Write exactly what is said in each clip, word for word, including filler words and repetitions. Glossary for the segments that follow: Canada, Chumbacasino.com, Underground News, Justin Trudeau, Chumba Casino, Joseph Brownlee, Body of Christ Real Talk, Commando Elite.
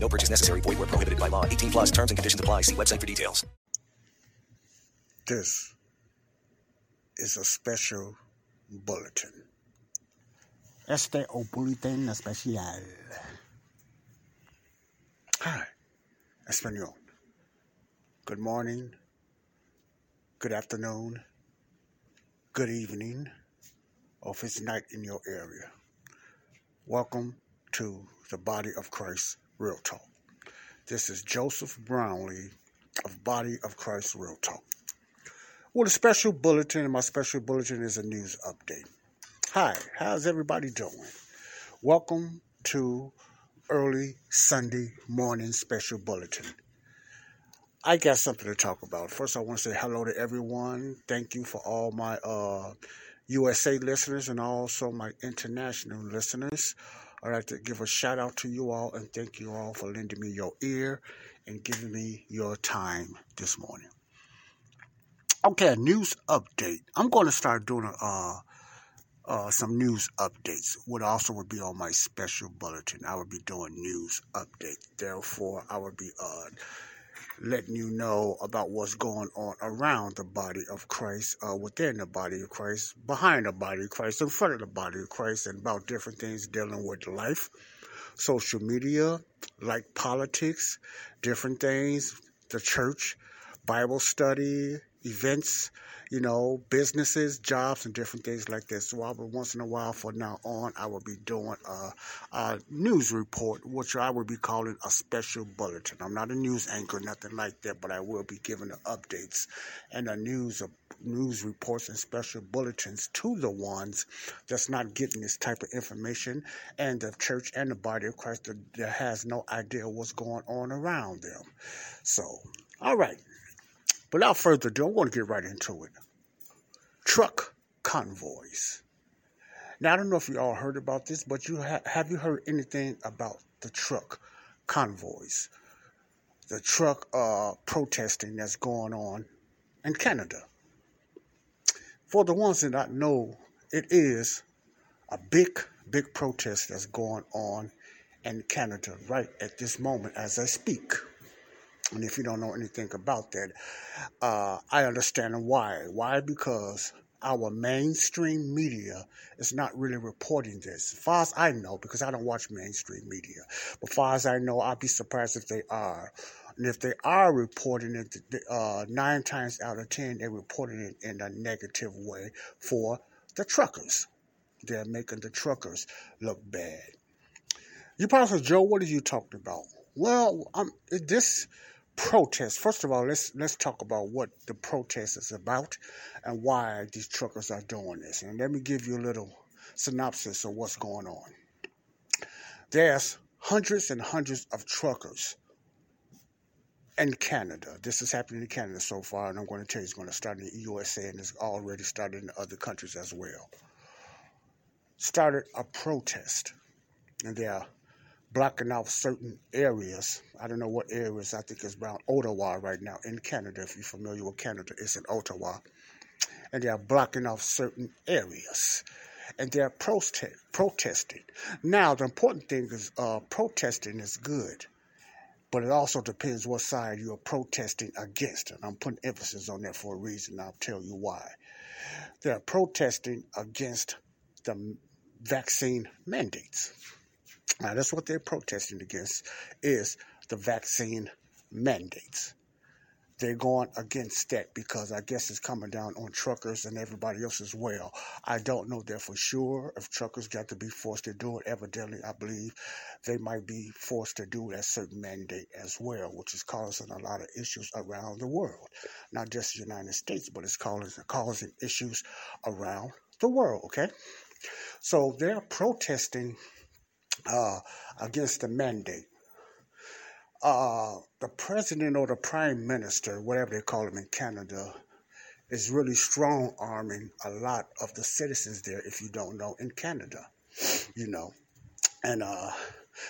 No purchase necessary. Void where prohibited by law. eighteen plus terms and conditions apply. See website for details. This is a special bulletin. Este o bulletin especial. Hi, Espanol. Good morning. Good afternoon. Good evening. Or if it's night in your area. Welcome to the Body of Christ Real Talk. This is Joseph Brownlee of Body of Christ Real Talk. Well, a special bulletin, and my special bulletin is a news update. Hi, how's everybody doing? Welcome to early Sunday morning special bulletin. I got something to talk about. First, I want to say hello to everyone. Thank you for all my uh, U S A listeners and also my international listeners. I'd like to give a shout out to you all and thank you all for lending me your ear and giving me your time this morning. Okay, news update. I'm going to start doing a, uh, uh, some news updates. What also would be on my special bulletin. I would be doing news update. Therefore, I would be uh, letting you know about what's going on around the body of Christ, uh, within the body of Christ, behind the body of Christ, in front of the body of Christ, and about different things dealing with life, social media, like politics, different things, the church, Bible study, events, you know, businesses, jobs, and different things like this. So I will, once in a while, for now on, I will be doing a, a news report, which I will be calling a special bulletin. I'm not a news anchor, nothing like that, but I will be giving the updates and the news news reports and special bulletins to the ones that's not getting this type of information, and the church and the body of Christ that, that has no idea what's going on around them. So, all right. Without further ado, I want to get right into it. Truck convoys. Now, I don't know if you all heard about this, but you ha- have you heard anything about the truck convoys? The truck uh, protesting that's going on in Canada. For the ones that I know, it is a big, big protest that's going on in Canada right at this moment as I speak. And if you don't know anything about that, uh, I understand why. Why? Because our mainstream media is not really reporting this. As far as I know, because I don't watch mainstream media, but as far as I know, I'd be surprised if they are. And if they are reporting it, uh, nine times out of ten, they're reporting it in a negative way for the truckers. They're making the truckers look bad. You probably say, Joe, what are you talking about? Well, um, this... protest. First of all, let's let's talk about what the protest is about and why these truckers are doing this. And let me give you a little synopsis of what's going on. There's hundreds and hundreds of truckers in Canada. This is happening in Canada so far, and I'm going to tell you it's going to start in the U S A and it's already started in other countries as well. Started a protest, and there are blocking out certain areas. I don't know what areas. I think it's around Ottawa right now in Canada. If you're familiar with Canada, it's in Ottawa. And they are blocking off certain areas. And they are protest- protesting. Now, the important thing is uh, protesting is good. But it also depends what side you're protesting against. And I'm putting emphasis on that for a reason. I'll tell you why. They are protesting against the vaccine mandates. Now, that's what they're protesting against, is the vaccine mandates. They're going against that because I guess it's coming down on truckers and everybody else as well. I don't know that for sure if truckers got to be forced to do it. Evidently, I believe they might be forced to do that certain mandate as well, which is causing a lot of issues around the world. Not just the United States, but it's causing, causing issues around the world, okay? So they're protesting Uh, against the mandate. uh, the president or the prime minister, whatever they call him in Canada, is really strong-arming a lot of the citizens there, if you don't know, in Canada, you know. And uh,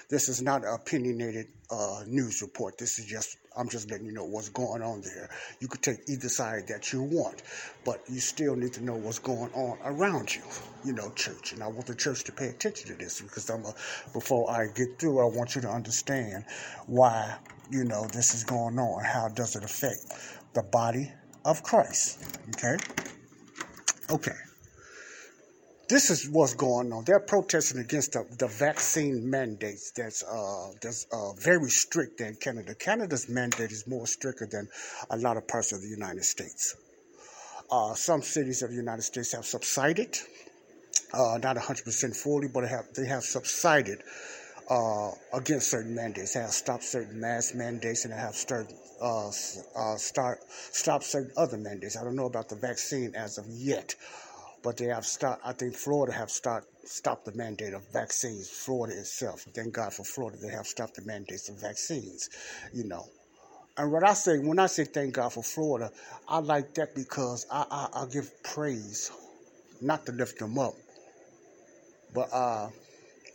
this is not an opinionated uh, news report. This is just, I'm just letting you know what's going on there. You could take either side that you want, but you still need to know what's going on around you, you know, church. And I want the church to pay attention to this because I'm a, before I get through, I want you to understand why, you know, this is going on. How does it affect the body of Christ? Okay? Okay. This is what's going on. They're protesting against the, the vaccine mandates that's uh, that's uh, very strict in Canada. Canada's mandate is more stricter than a lot of parts of the United States. Uh, some cities of the United States have subsided, uh, not one hundred percent fully, but have, they have subsided uh, against certain mandates. They have stopped certain mask mandates and they have started, uh, uh, start, stopped certain other mandates. I don't know about the vaccine as of yet. But they have stopped, I think Florida have start, stopped the mandate of vaccines, Florida itself. Thank God for Florida, they have stopped the mandates of vaccines, you know. And what I say, when I say thank God for Florida, I like that because I, I, I give praise, not to lift them up, but uh,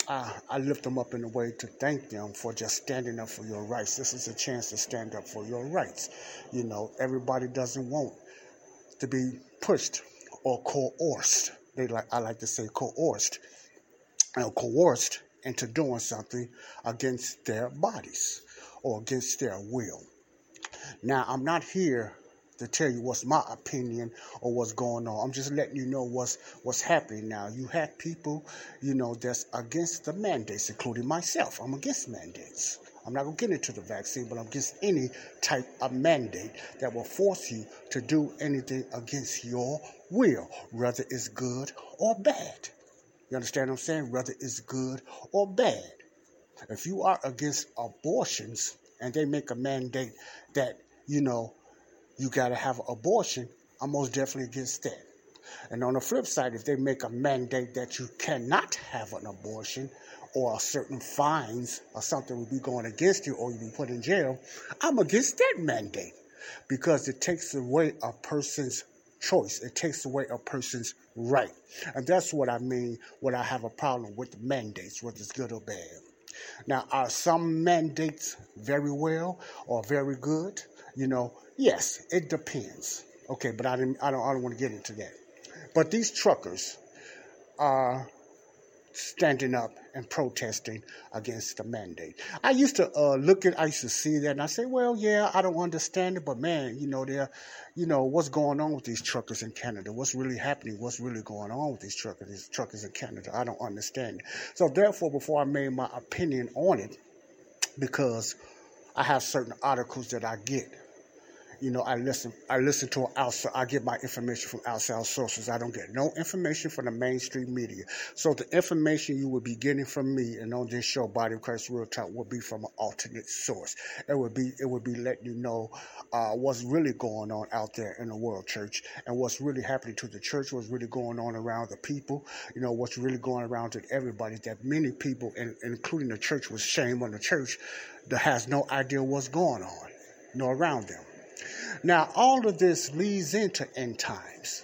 I, I lift them up in a way to thank them for just standing up for your rights. This is a chance to stand up for your rights. You know, everybody doesn't want to be pushed or coerced, they like I like to say coerced, you know, coerced into doing something against their bodies or against their will. Now, I'm not here to tell you what's my opinion or what's going on. I'm just letting you know what's what's happening now. You have people, you know, that's against the mandates, including myself. I'm against mandates. I'm not going to get into the vaccine, but I'm against any type of mandate that will force you to do anything against your will, whether it's good or bad. You understand what I'm saying? Whether it's good or bad. If you are against abortions and they make a mandate that, you know, you got to have an abortion, I'm most definitely against that. And on the flip side, if they make a mandate that you cannot have an abortion, or certain fines or something will be going against you or you'll be put in jail, I'm against that mandate because it takes away a person's choice. It takes away a person's right. And that's what I mean when I have a problem with the mandates, whether it's good or bad. Now, are some mandates very well or very good? You know, yes, it depends. Okay, but I, didn't, I don't, I don't want to get into that. But these truckers are standing up and protesting against the mandate. I used to uh, look at, I used to see that, and I say, well, yeah, I don't understand it, but man, you know, they're, you know, what's going on with these truckers in Canada? What's really happening? What's really going on with these truckers? These truckers in Canada, I don't understand it. So therefore, before I made my opinion on it, because I have certain articles that I get. You know, I listen. I listen to outside. I get my information from outside sources. I don't get no information from the mainstream media. So the information you will be getting from me and on this show, Body of Christ Real Talk, will be from an alternate source. It would be. It would be letting you know uh, what's really going on out there in the world, church, and what's really happening to the church, what's really going on around the people. You know, what's really going around to everybody. That many people, and including the church, was shame on the church that has no idea what's going on, nor around them. Now, all of this leads into end times,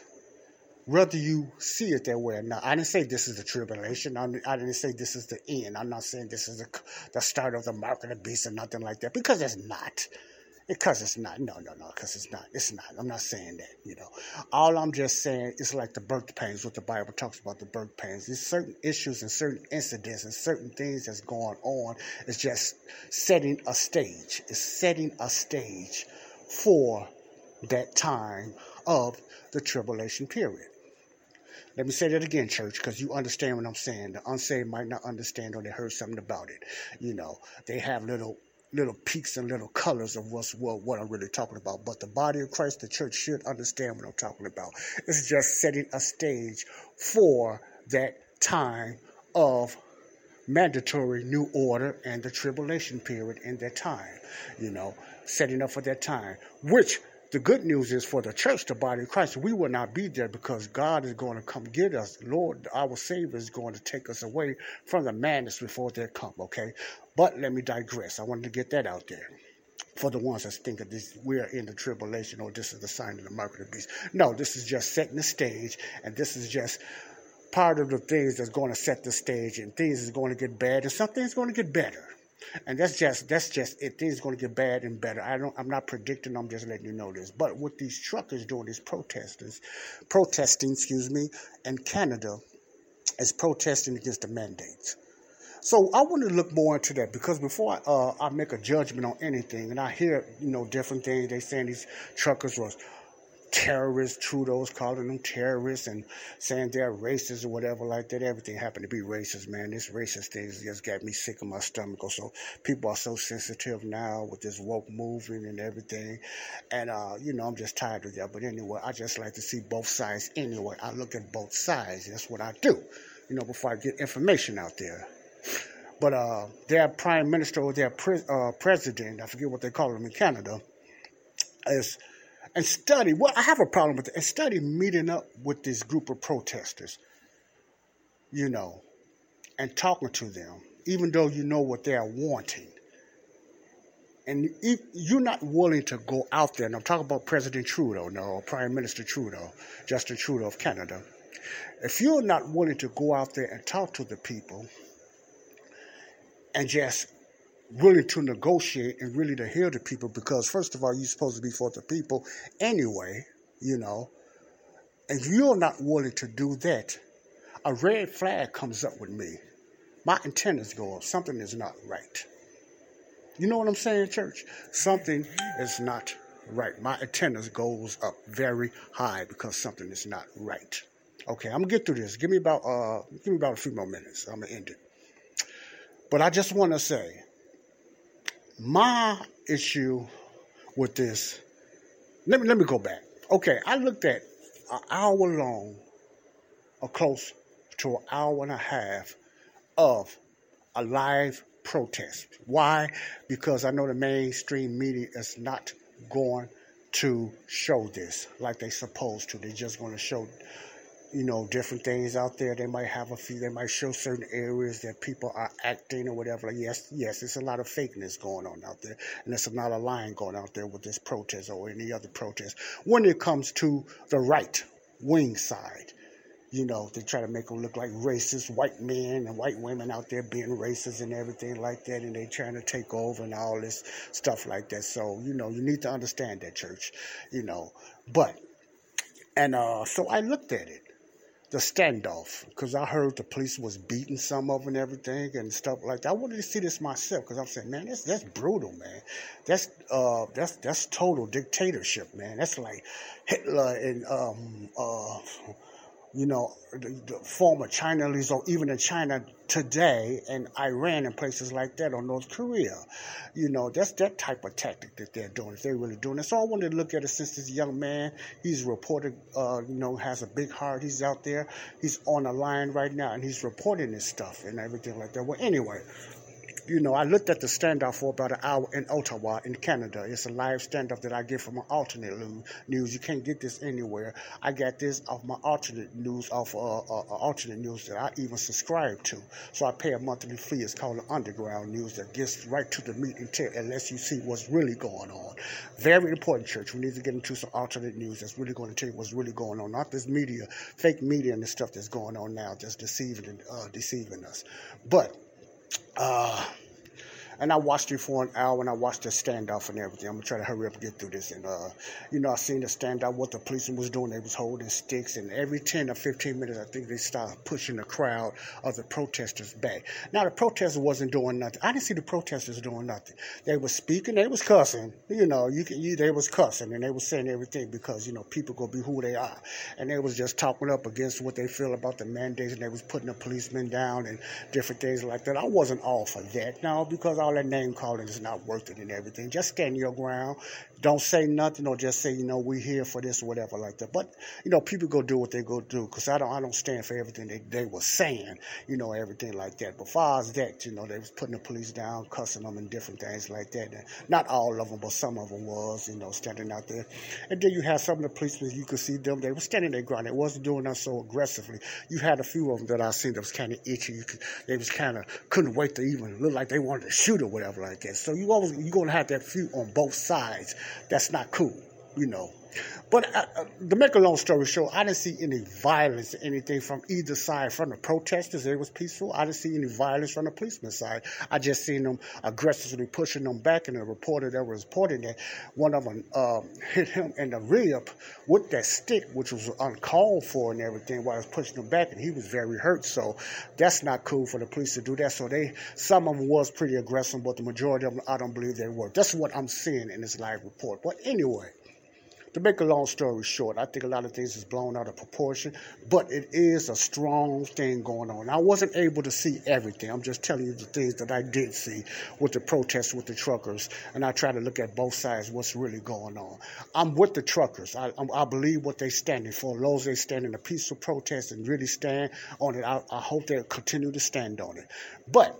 whether you see it that way or not. I didn't say this is the tribulation. I didn't say this is the end. I'm not saying this is the, the start of the mark of the beast or nothing like that, because it's not. Because it's not. No, no, no, because it's not. It's not. I'm not saying that, you know. All I'm just saying is like the birth pains, what the Bible talks about, the birth pains. There's certain issues and certain incidents and certain things that's going on. It's just setting a stage. It's setting a stage for that time of the tribulation period. Let me say that again, church, because you understand what I'm saying. The unsaved might not understand or they heard something about it. You know, they have little little peaks and little colors of what's what, what I'm really talking about. But the body of Christ, the church, should understand what I'm talking about. It's just setting a stage for that time of mandatory new order and the tribulation period in that time, you know, setting up for that time, which The good news is for the church, the body of Christ, we will not be there because God is going to come get us. Lord, our Savior is going to take us away from the madness before they come, okay? But let me digress. I wanted to get that out there for the ones that think that this, we are in the tribulation or this is the sign of the mark of the beast. No, this is just setting the stage, and this is just part of the things that's going to set the stage, and things is going to get bad, and some things going to get better. And that's just that's just it. Things going to get bad and better. I don't. I'm not predicting. I'm just letting you know this. But what these truckers doing, these protesters, protesting, excuse me, and Canada is protesting against the mandates. So I want to look more into that, because before I, uh, I make a judgment on anything, and I hear you know different things. They saying these truckers was terrorists. Trudeau's calling them terrorists and saying they're racist or whatever like that. Everything happened to be racist, man. This racist thing just got me sick in my stomach. So people are so sensitive now with this woke movement and everything. And, uh, you know, I'm just tired of that. But anyway, I just like to see both sides anyway. I look at both sides. That's what I do, you know, before I get information out there. But uh, their prime minister or their pre- uh, president, I forget what they call him in Canada, is... And study, well, I have a problem with it. And study meeting up with this group of protesters, you know, and talking to them, even though you know what they are wanting. And if you're not willing to go out there, and I'm talking about President Trudeau, no, Prime Minister Trudeau, Justin Trudeau of Canada. If you're not willing to go out there and talk to the people and just willing to negotiate and really to hear the people, because first of all, you're supposed to be for the people anyway, you know. If you're not willing to do that, a red flag comes up with me. My antennas go up. Something is not right. You know what I'm saying, church? Something is not right. My antennas goes up very high because something is not right. Okay, I'm gonna get through this. Give me about uh, give me about a few more minutes. I'm gonna end it. But I just want to say, my issue with this, let me let me go back. Okay, I looked at an hour long, or close to an hour and a half of a live protest. Why? Because I know the mainstream media is not going to show this like they're supposed to. They're just going to show, you know, different things out there. They might have a few, they might show certain areas that people are acting or whatever. Like, yes, yes, there's a lot of fakeness going on out there. And there's a lot of lying going out there with this protest or any other protest. When it comes to the right wing side, you know, they try to make them look like racist white men and white women out there being racist and everything like that. And they trying to take over and all this stuff like that. So, you know, you need to understand that, church, you know. But, and uh, so I looked at it. The standoff, because I heard the police was beating some of them and everything and stuff like that. I wanted to see this myself, because I'm saying, man, that's that's brutal, man. That's uh, that's that's total dictatorship, man. That's like Hitler and um, uh, you know, the, the former China leaders, or even in China today, and Iran and places like that, or North Korea. You know, that's that type of tactic that they're doing, if they're really doing it. So I wanted to look at it since this young man, he's reported, uh, you know, has a big heart. He's out there. He's on the line right now, and he's reporting this stuff and everything like that. Well, anyway, you know, I looked at the standoff for about an hour in Ottawa in Canada. It's a live standoff that I get from my alternate news. You can't get this anywhere. I got this off my alternate news, off uh, uh, alternate news that I even subscribe to. So I pay a monthly fee. It's called the Underground News that gets right to the meat and tell, unless you see what's really going on. Very important, church. We need to get into some alternate news that's really going to tell you what's really going on. Not this media, fake media and the stuff that's going on now that's deceiving, uh, deceiving us. But... Uh, and I watched it for an hour, and I watched the standoff and everything. I'm going to try to hurry up and get through this. And, uh, you know, I seen the standoff, what the policeman was doing. They was holding sticks, and every ten or fifteen minutes, I think they started pushing the crowd of the protesters back. Now, the protesters wasn't doing nothing. I didn't see the protesters doing nothing. They was speaking. They was cussing. You know, you can, you, they was cussing, and they was saying everything because, you know, people going to be who they are. And they was just talking up against what they feel about the mandates, and they was putting the policemen down and different things like that. I wasn't all for that, now because I all that name calling is not worth it and everything. Just stand your ground. Don't say nothing or just say, you know, we're here for this or whatever like that. But, you know, people go do what they go do because I don't I don't stand for everything they, they were saying, you know, everything like that. But far as that, you know, they was putting the police down, cussing them and different things like that. And not all of them, but some of them was, you know, standing out there. And then you have some of the policemen, you could see them, they were standing their ground. They wasn't doing that so aggressively. You had a few of them that I seen that was kind of itchy. You could, they was kind of couldn't wait to even look like they wanted to shoot or whatever like that. So you always, you're going to have that few on both sides. That's not cool, you know. But uh, to make a long story short, I didn't see any violence or anything from either side. From the protesters, it was peaceful. I didn't see any violence from the policeman's side. I just seen them aggressively pushing them back, and the reporter that was reporting that one of them um, hit him in the rib with that stick, which was uncalled for and everything, while he was pushing them back, and he was very hurt. So that's not cool for the police to do that. So they, some of them was pretty aggressive, but the majority of them, I don't believe they were. That's what I'm seeing in this live report. But anyway, to make a long story short, I think a lot of things is blown out of proportion, but it is a strong thing going on. I wasn't able to see everything. I'm just telling you the things that I did see with the protests with the truckers, and I try to look at both sides, what's really going on. I'm with the truckers. I, I believe what they're standing for. As long as they stand in a peaceful protest and really stand on it, I, I hope they'll continue to stand on it. But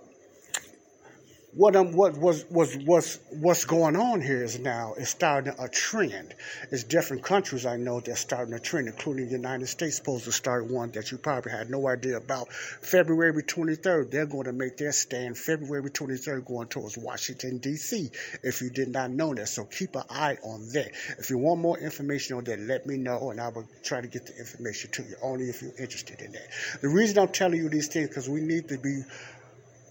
What um what was was was what's going on here is now is starting a trend. It's different countries I know that's starting a trend, including the United States supposed to start one that you probably had no idea about. February twenty-third, they're going to make their stand February twenty-third going towards Washington, D C if you did not know that. So keep an eye on that. If you want more information on that, let me know, and I will try to get the information to you, only if you're interested in that. The reason I'm telling you these things because we need to be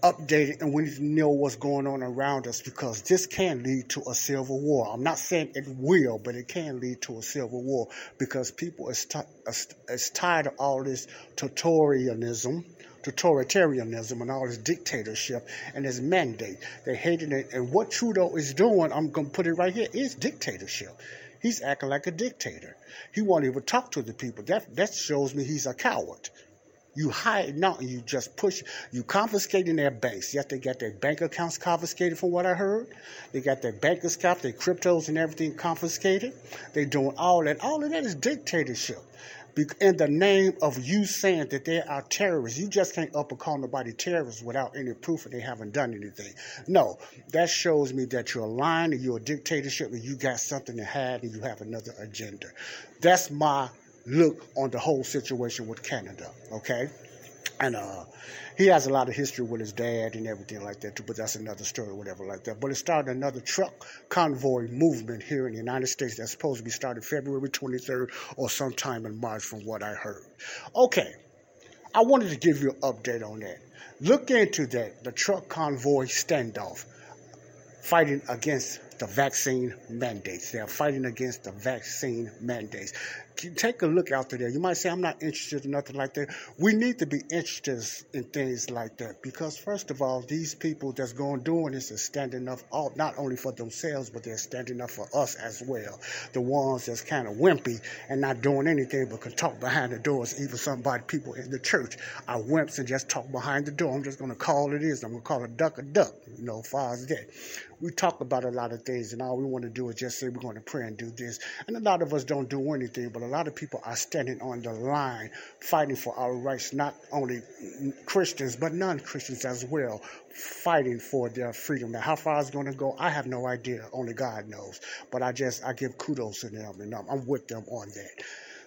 updated and we need to know what's going on around us because this can lead to a civil war. I'm not saying it will, but it can lead to a civil war because people is, t- is tired of all this tutorialism, totalitarianism and all this dictatorship and this mandate. They're hating it. And what Trudeau is doing, I'm going to put it right here, is dictatorship. He's acting like a dictator. He won't even talk to the people. That, that shows me he's a coward. You hide now, you just push, you confiscating their banks. Yes, they got their bank accounts confiscated from what I heard. They got their bank accounts, their cryptos and everything confiscated. They doing all that. All of that is dictatorship. In the name of you saying that they are terrorists, you just can't up and call nobody terrorists without any proof that they haven't done anything. No, that shows me that you're lying and you're a dictatorship and you got something to hide and you have another agenda. That's my look on the whole situation with Canada, okay? And uh, he has a lot of history with his dad and everything like that, too, but that's another story, whatever like that. But it started another truck convoy movement here in the United States that's supposed to be started February twenty-third or sometime in March from what I heard. Okay, I wanted to give you an update on that. Look into that, the truck convoy standoff, fighting against the vaccine mandates. They're fighting against the vaccine mandates. Take a look out there. You might say, I'm not interested in nothing like that. We need to be interested in things like that because, first of all, these people that's going doing this is standing up all, not only for themselves, but they're standing up for us as well. The ones that's kind of wimpy and not doing anything but can talk behind the doors. Even somebody, people in the church are wimps and just talk behind the door. I'm just going to call it is. I'm going to call a duck a duck, you know, far as that. We talk about a lot of things, and all we want to do is just say we're going to pray and do this. And a lot of us don't do anything, but a lot of people are standing on the line fighting for our rights, not only Christians, but non-Christians as well, fighting for their freedom. Now, how far it's going to go, I have no idea. Only God knows. But I just, I give kudos to them, and I'm with them on that.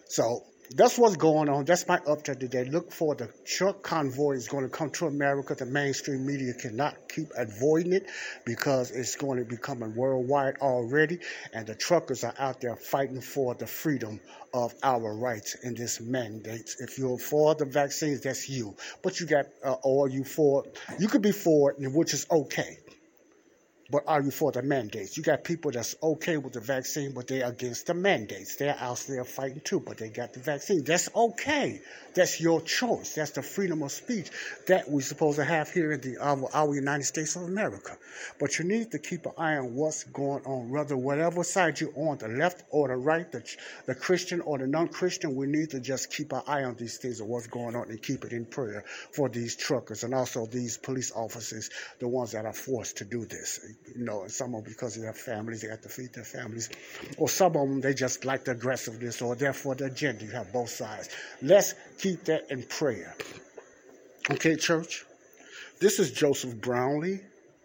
So that's what's going on. That's my update today. Look for the truck convoy is going to come to America. The mainstream media cannot keep avoiding it because it's going to be coming worldwide already. And the truckers are out there fighting for the freedom of our rights in this mandate. If you're for the vaccines, that's you. But you got, uh, or you for, you could be for it, which is okay. But are you for the mandates? You got people that's okay with the vaccine, but they're against the mandates. They're out there fighting too, but they got the vaccine. That's okay. That's your choice. That's the freedom of speech that we're supposed to have here in the our, our United States of America. But you need to keep an eye on what's going on, whether whatever side you're on, the left or the right, the, the Christian or the non-Christian. We need to just keep our eye on these things of what's going on and keep it in prayer for these truckers and also these police officers, the ones that are forced to do this. You know, and some of them, because of their families, they have to feed their families. Or some of them, they just like the aggressiveness or they're for the agenda. You have both sides. Let's keep that in prayer. Okay, church? This is Joseph Brownlee,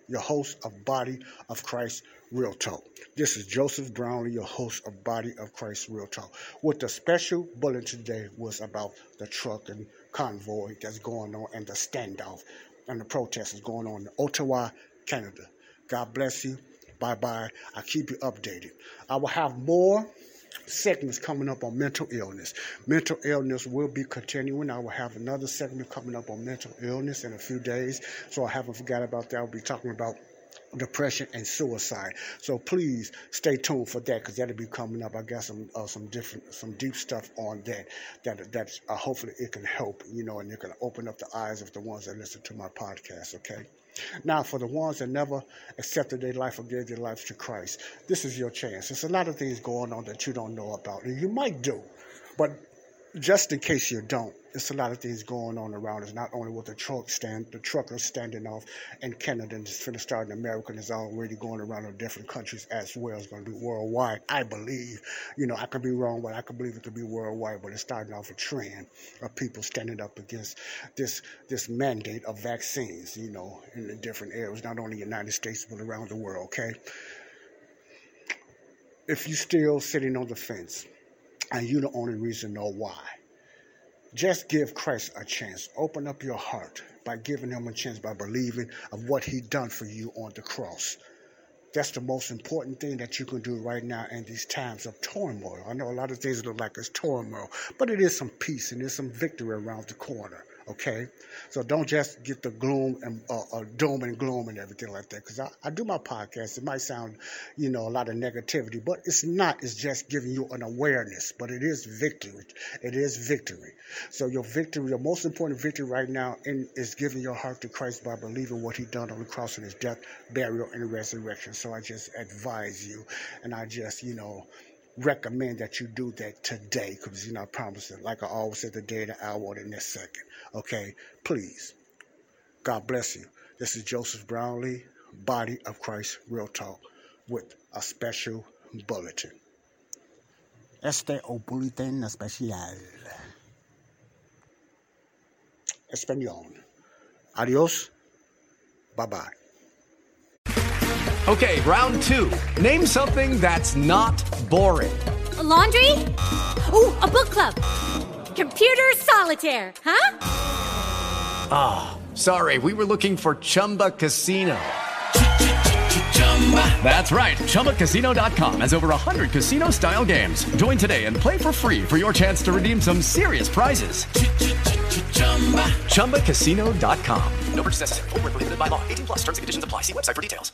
your host of Body of Christ Real Talk. This is Joseph Brownlee, your host of Body of Christ Real Talk. What the special bulletin today was about the truck and convoy that's going on and the standoff and the protest is going on in Ottawa, Canada. God bless you. Bye-bye. I'll keep you updated. I will have more segments coming up on mental illness. Mental illness will be continuing. I will have another segment coming up on mental illness in a few days. So I haven't forgot about that. I'll be talking about depression and suicide. So please stay tuned for that because that'll be coming up. I got some uh, some different, some deep stuff on that. That that uh, hopefully it can help, you know, and it can open up the eyes of the ones that listen to my podcast. Okay. Now, for the ones that never accepted their life or gave their life to Christ, this is your chance. There's a lot of things going on that you don't know about, and you might do, but just in case you don't, it's a lot of things going on around us, not only with the truck stand, the truckers standing off in Canada and it's going to start in America and it's already going around in different countries as well. It's going to be worldwide, I believe. You know, I could be wrong, but I could believe it could be worldwide, but it's starting off a trend of people standing up against this this mandate of vaccines, you know, in the different areas, not only in the United States, but around the world, okay? If you're still sitting on the fence and you're the only reason know why, just give Christ a chance. Open up your heart by giving him a chance, by believing of what he done for you on the cross. That's the most important thing that you can do right now in these times of turmoil. I know a lot of things look like it's turmoil, but it is some peace and there's some victory around the corner, okay? So don't just get the gloom and uh, uh, doom and gloom and everything like that, because I, I do my podcast. It might sound, you know, a lot of negativity, but it's not. It's just giving you an awareness, but it is victory. It is victory. So your victory, your most important victory right now in, is giving your heart to Christ by believing what he done on the cross in his death, burial, and resurrection. So I just advise you, and I just, you know, recommend that you do that today because, you know, I promise it. Like I always said, the day, the hour, or the next second. Okay? Please. God bless you. This is Joseph Brownlee, Body of Christ Real Talk, with a special bulletin. Este o bulletin especial. Español. Adios. Bye-bye. Okay, round two. Name something that's not boring. A laundry? Ooh, a book club. Computer solitaire, huh? Ah, oh, sorry. We were looking for Chumba Casino. That's right. Chumba casino dot com has over one hundred casino-style games. Join today and play for free for your chance to redeem some serious prizes. Chumba casino dot com. No purchase necessary. Void where prohibited by law. eighteen plus terms and conditions apply. See website for details.